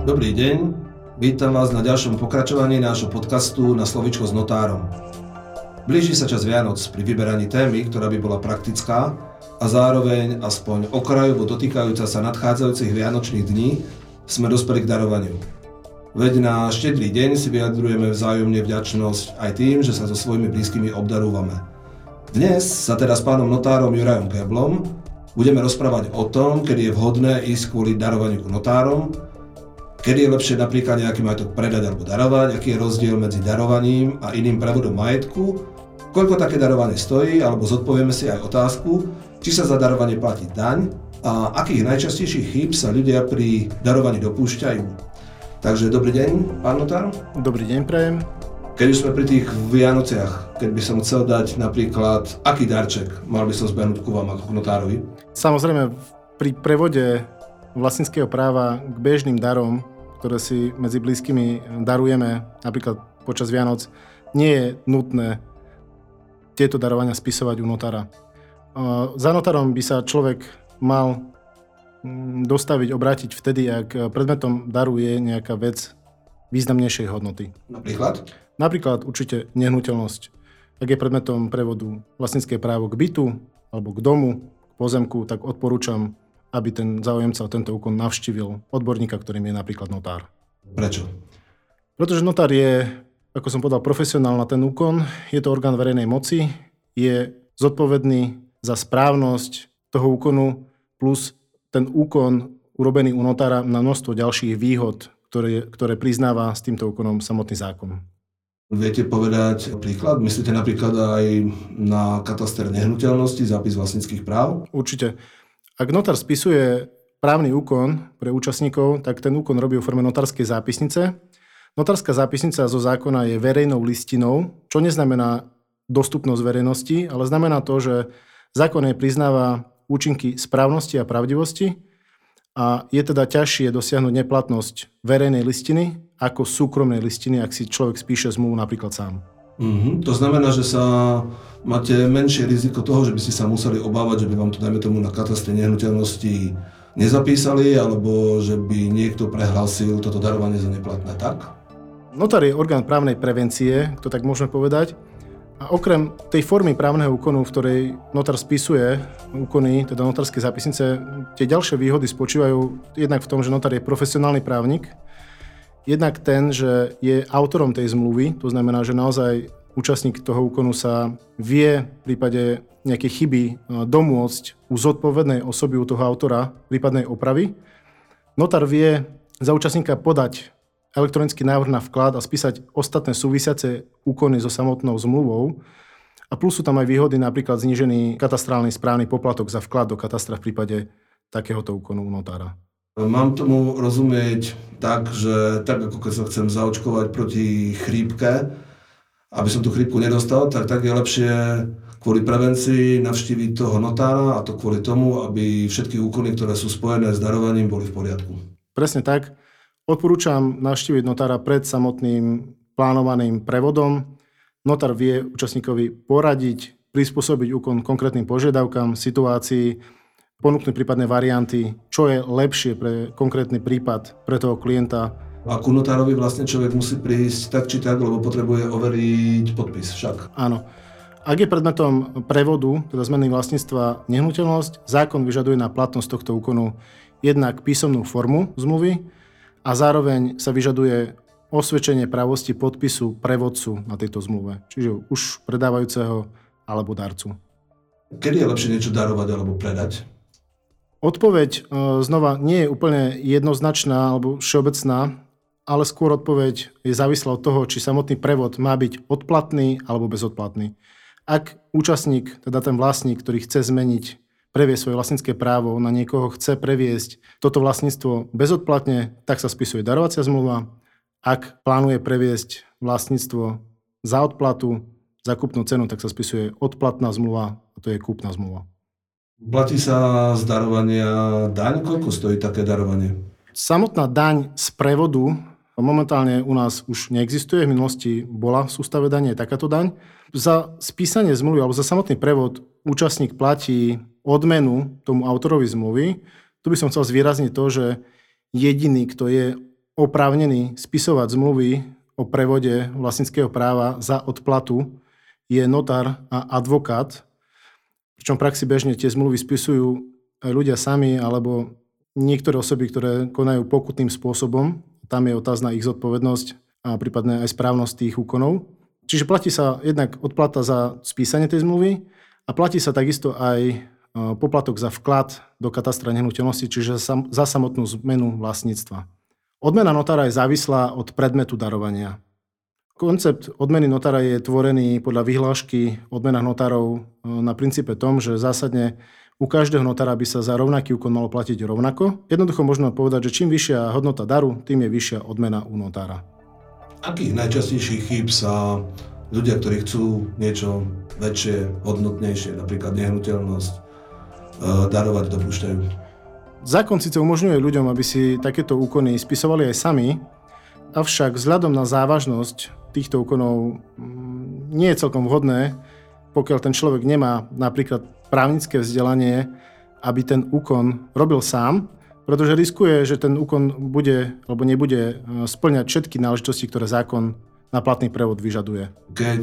Dobrý deň, vítam vás na ďalšom pokračovaní nášho podcastu Na slovičko s notárom. Blíži sa čas Vianoc pri vyberaní témy, ktorá by bola praktická a zároveň aspoň okrajovo dotýkajúca sa nadchádzajúcich vianočných dní, sme dospeli k darovaniu. Veď na štedrý deň si vyjadrujeme vzájomne vďačnosť aj tým, že sa so svojimi blízkymi obdarúvame. Dnes sa teda s pánom notárom Jurajom Keblom budeme rozprávať o tom, kedy je vhodné ísť kvôli darovaniu k notárom, kedy je lepšie napríklad nejaký majetok predať alebo darovať, aký je rozdiel medzi darovaním a iným prevodom majetku, koľko také darovanie stojí, alebo zodpovieme si aj otázku, či sa za darovanie platí daň a akých najčastejších chýb sa ľudia pri darovaní dopúšťajú. Takže dobrý deň, pán notár. Dobrý deň, prajem. Keď už sme pri tých Vianociach, keď by som chcel dať napríklad, aký darček mal by som zbernúť ku vám ako k notárovi? Samozrejme, pri prevode vlastníckeho práva k bežným darom, ktoré si medzi blízkymi darujeme, napríklad počas Vianoc, nie je nutné tieto darovania spisovať u notára. Za notárom by sa človek mal dostaviť, obrátiť vtedy, ak predmetom daru je nejaká vec významnejšej hodnoty. Napríklad? Napríklad určite nehnuteľnosť. Ak je predmetom prevodu vlastnícke právo k bytu alebo k domu, k pozemku, tak odporúčam, aby ten záujemca o tento úkon navštívil odborníka, ktorým je napríklad notár. Prečo? Pretože notár je, ako som povedal, profesionál na ten úkon, je to orgán verejnej moci, je zodpovedný za správnosť toho úkonu, plus ten úkon urobený u notára má množstvo ďalších výhod, ktoré priznáva s týmto úkonom samotný zákon. Viete povedať príklad? Myslíte napríklad aj na kataster nehnuteľnosti, zápis vlastníckych práv? Určite. Ak notár spisuje právny úkon pre účastníkov, tak ten úkon robí v forme notárskej zápisnice. Notárska zápisnica zo zákona je verejnou listinou, čo neznamená dostupnosť verejnosti, ale znamená to, že zákon jej priznáva účinky správnosti a pravdivosti a je teda ťažšie dosiahnuť neplatnosť verejnej listiny ako súkromnej listiny, ak si človek spíše zmluvu napríklad sám. To znamená, že sa máte menšie riziko toho, že by ste sa museli obávať, že by vám to, dajme tomu, na katastre nehnuteľnosti nezapísali, alebo že by niekto prehlásil toto darovanie za neplatné, tak? Notár je orgán právnej prevencie, to tak môžeme povedať. A okrem tej formy právneho úkonu, v ktorej notár spisuje úkony, teda notárske zápisnice, tie ďalšie výhody spočívajú jednak v tom, že notár je profesionálny právnik, jednak ten, že je autorom tej zmluvy, to znamená, že naozaj účastník toho úkonu sa vie v prípade nejakej chyby domôcť u zodpovednej osoby, u toho autora prípadnej opravy. Notár vie za účastníka podať elektronický návrh na vklad a spísať ostatné súvisiace úkony so samotnou zmluvou. A plus sú tam aj výhody, napríklad znížený katastrálny správny poplatok za vklad do katastra v prípade takéhoto úkonu u notára. Mám tomu rozumieť tak, že tak ako keď sa chcem zaočkovať proti chrípke, aby som tú chrípku nedostal, tak je lepšie kvôli prevencii navštíviť toho notára, a to kvôli tomu, aby všetky úkony, ktoré sú spojené s darovaním, boli v poriadku. Presne tak. Odporúčam navštíviť notára pred samotným plánovaným prevodom. Notár vie účastníkovi poradiť, prispôsobiť úkon konkrétnym požiadavkám, situácii, ponúknuť prípadné varianty, čo je lepšie pre konkrétny prípad, pre toho klienta. A ku notárovi vlastne človek musí prísť tak či tak, lebo potrebuje overiť podpis však. Áno. Ak je predmetom prevodu, teda zmeny vlastníctva nehnuteľnosť, zákon vyžaduje na platnosť tohto úkonu jednak písomnú formu zmluvy a zároveň sa vyžaduje osvedčenie pravosti podpisu prevodcu na tejto zmluve, čiže už predávajúceho alebo darcu. Kedy je lepšie niečo darovať alebo predať? Odpoveď znova nie je úplne jednoznačná alebo všeobecná, ale skôr odpoveď je závislá od toho, či samotný prevod má byť odplatný alebo bezodplatný. Ak účastník, teda ten vlastník, ktorý chce zmeniť, previesť svoje vlastnícke právo, na niekoho chce previesť toto vlastníctvo bezodplatne, tak sa spisuje darovacia zmluva. Ak plánuje previesť vlastníctvo za odplatu, za kúpnu cenu, tak sa spisuje odplatná zmluva, a to je kúpna zmluva. Platí sa z darovania daň? Koľko stojí také darovanie? Samotná daň z prevodu momentálne u nás už neexistuje. V minulosti bola v sústave dane takáto daň. Za spísanie zmluvy alebo za samotný prevod účastník platí odmenu tomu autorovi zmluvy. Tu by som chcel zvýrazniť to, že jediný, kto je oprávnený spisovať zmluvy o prevode vlastníckeho práva za odplatu je notár a advokát, pričom v praxi bežne tie zmluvy spisujú ľudia sami alebo niektoré osoby, ktoré konajú pokutným spôsobom. Tam je otázna ich zodpovednosť a prípadne aj správnosť tých úkonov. Čiže platí sa jednak odplata za spísanie tej zmluvy a platí sa takisto aj poplatok za vklad do katastra nehnuteľnosti, čiže za samotnú zmenu vlastníctva. Odmena notára je závislá od predmetu darovania. Koncept odmeny notára je tvorený podľa vyhlášky o odmenách notárov na princípe tom, že zásadne u každého notára by sa za rovnaký úkon malo platiť rovnako. Jednoducho možno povedať, že čím vyššia hodnota daru, tým je vyššia odmena u notára. Akých najčastejších chýb sa ľudia, ktorí chcú niečo väčšie, hodnotnejšie, napríklad nehnuteľnosť, darovať dopúšťajú? Zákon síce umožňuje ľuďom, aby si takéto úkony spisovali aj sami, avšak vzhľadom na závažnosť týchto úkonov nie je celkom vhodné, pokiaľ ten človek nemá napríklad právnické vzdelanie, aby ten úkon robil sám, pretože riskuje, že ten úkon bude alebo nebude spĺňať všetky náležitosti, ktoré zákon na platný prevod vyžaduje. Keď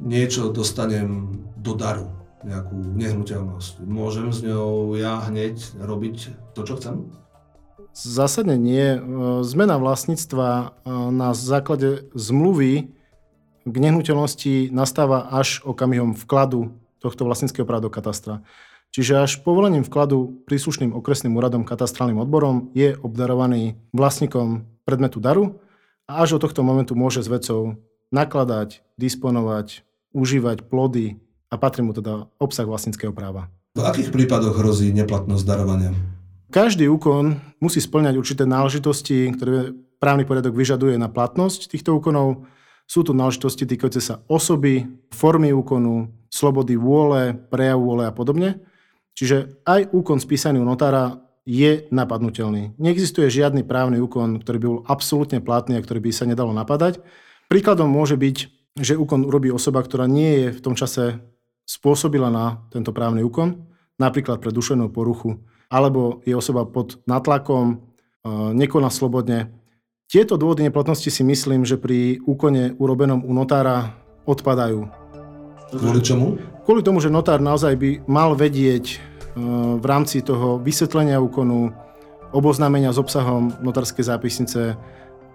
niečo dostanem do daru, nejakú nehnuteľnosť, môžem s ňou ja hneď robiť to, čo chcem? Zásadne nie. Zmena vlastníctva na základe zmluvy k nehnuteľnosti nastáva až okamihom vkladu tohto vlastníckeho práva do katastra. Čiže až povolením vkladu príslušným okresným úradom katastrálnym odborom je obdarovaný vlastníkom predmetu daru a až od tohto momentu môže s vecou nakladať, disponovať, užívať plody a patrí mu teda obsah vlastníckeho práva. V akých prípadoch hrozí neplatnosť darovania? Každý úkon musí spĺňať určité náležitosti, ktoré právny poriadok vyžaduje na platnosť týchto úkonov. Sú to náležitosti týkajúce sa osoby, formy úkonu, slobody vôle, prejavu vôle a podobne. Čiže aj úkon spísaný u notára je napadnutelný. Neexistuje žiadny právny úkon, ktorý by bol absolútne platný a ktorý by sa nedalo napadať. Príkladom môže byť, že úkon urobí osoba, ktorá nie je v tom čase spôsobila na tento právny úkon, napríklad pre duševnú poruchu, alebo je osoba pod natlakom, nekoná slobodne. Tieto dôvody neplatnosti si myslím, že pri úkone urobenom u notára odpadajú. Kvôli čomu? Kvôli tomu, že notár naozaj by mal vedieť v rámci toho vysvetlenia úkonu, oboznámenia s obsahom notárskej zápisnice,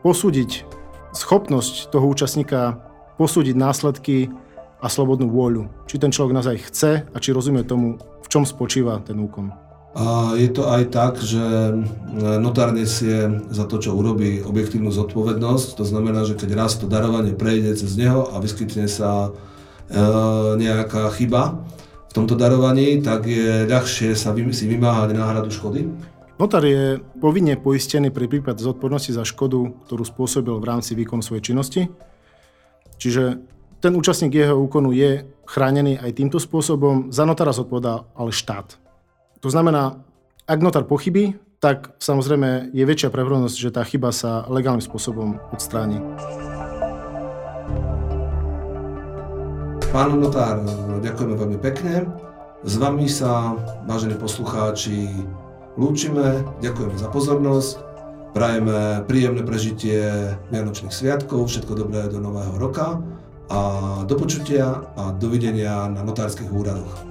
posúdiť schopnosť toho účastníka, posúdiť následky a slobodnú vôľu. Či ten človek naozaj chce a či rozumie tomu, v čom spočíva ten úkon. A je to aj tak, že notár nesie za to, čo urobí, objektívnu zodpovednosť. To znamená, že keď raz to darovanie prejde cez neho a vyskytne sa nejaká chyba v tomto darovaní, tak je ľahšie si vymáhať náhradu škody. Notár je povinne poistený pri prípade zodpovednosti za škodu, ktorú spôsobil v rámci výkonu svojej činnosti. Čiže ten účastník jeho úkonu je chránený aj týmto spôsobom. Za notára zodpovedá ale štát. To znamená, ak notár pochybí, tak samozrejme je väčšia pravdepodobnosť, že tá chyba sa legálnym spôsobom odstráni. Pán notár, ďakujeme veľmi pekne. S vami sa, vážení poslucháči, lúčime. Ďakujeme za pozornosť. Prajeme príjemné prežitie vianočných sviatkov, všetko dobré do nového roka a do počutia a dovidenia na notárskych úradoch.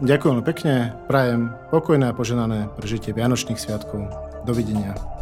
Ďakujem pekne, prajem pokojné a požehnané prežitie vianočných sviatkov. Dovidenia.